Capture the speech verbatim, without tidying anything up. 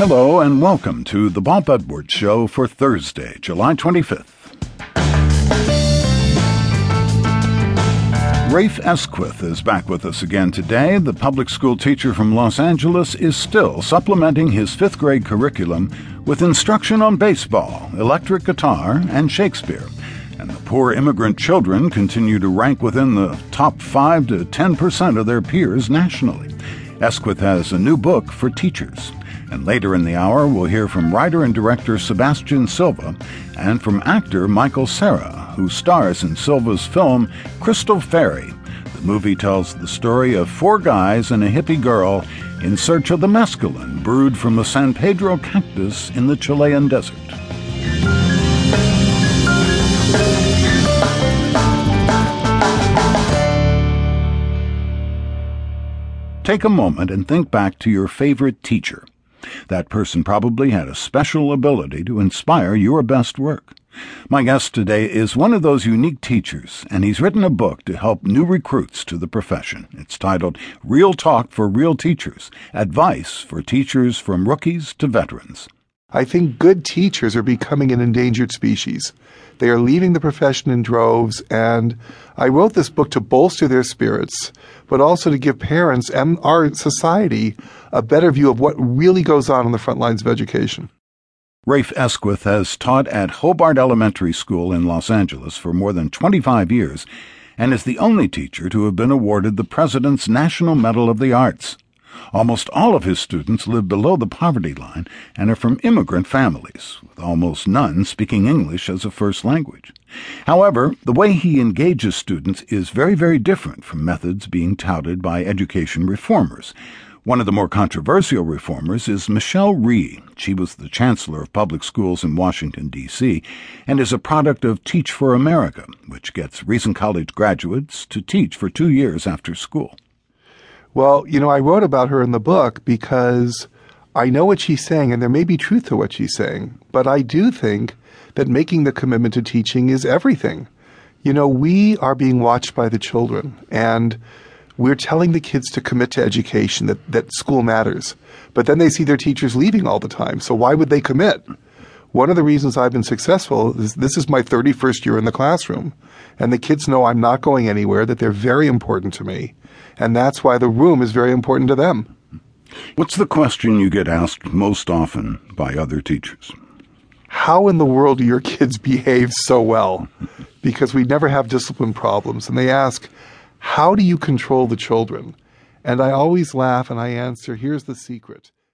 Hello and welcome to the Bob Edwards Show for Thursday, July twenty-fifth. Rafe Esquith is back with us again today. The public school teacher from Los Angeles is still supplementing his fifth grade curriculum with instruction on baseball, electric guitar, and Shakespeare. And the poor immigrant children continue to rank within the top five to ten percent of their peers nationally. Esquith has a new book for teachers. And later in the hour, we'll hear from writer and director Sebastian Silva and from actor Michael Cera, who stars in Silva's film Crystal Fairy. The movie tells the story of four guys and a hippie girl in search of the mescaline brewed from a San Pedro cactus in the Chilean desert. Take a moment and think back to your favorite teacher. That person probably had a special ability to inspire your best work. My guest today is one of those unique teachers, and he's written a book to help new recruits to the profession. It's titled Real Talk for Real Teachers, Advice for Teachers from Rookies to Veterans. I think good teachers are becoming an endangered species. They are leaving the profession in droves, and I wrote this book to bolster their spirits, but also to give parents and our society a better view of what really goes on on the front lines of education. Rafe Esquith has taught at Hobart Elementary School in Los Angeles for more than twenty-five years and is the only teacher to have been awarded the President's National Medal of the Arts. Almost all of his students live below the poverty line and are from immigrant families, with almost none speaking English as a first language. However, the way he engages students is very, very different from methods being touted by education reformers. One of the more controversial reformers is Michelle Rhee. She was the chancellor of public schools in Washington, D C, and is a product of Teach for America, which gets recent college graduates to teach for two years after school. Well, you know, I wrote about her in the book because I know what she's saying, and there may be truth to what she's saying, but I do think that making the commitment to teaching is everything. You know, we are being watched by the children, and we're telling the kids to commit to education, that, that school matters. But then they see their teachers leaving all the time, so why would they commit? One of the reasons I've been successful is this is my thirty-first year in the classroom, and the kids know I'm not going anywhere, that they're very important to me. And that's why the room is very important to them. What's the question you get asked most often by other teachers? How in the world do your kids behave so well? Because we never have discipline problems. And they ask, how do you control the children? And I always laugh and I answer, here's the secret.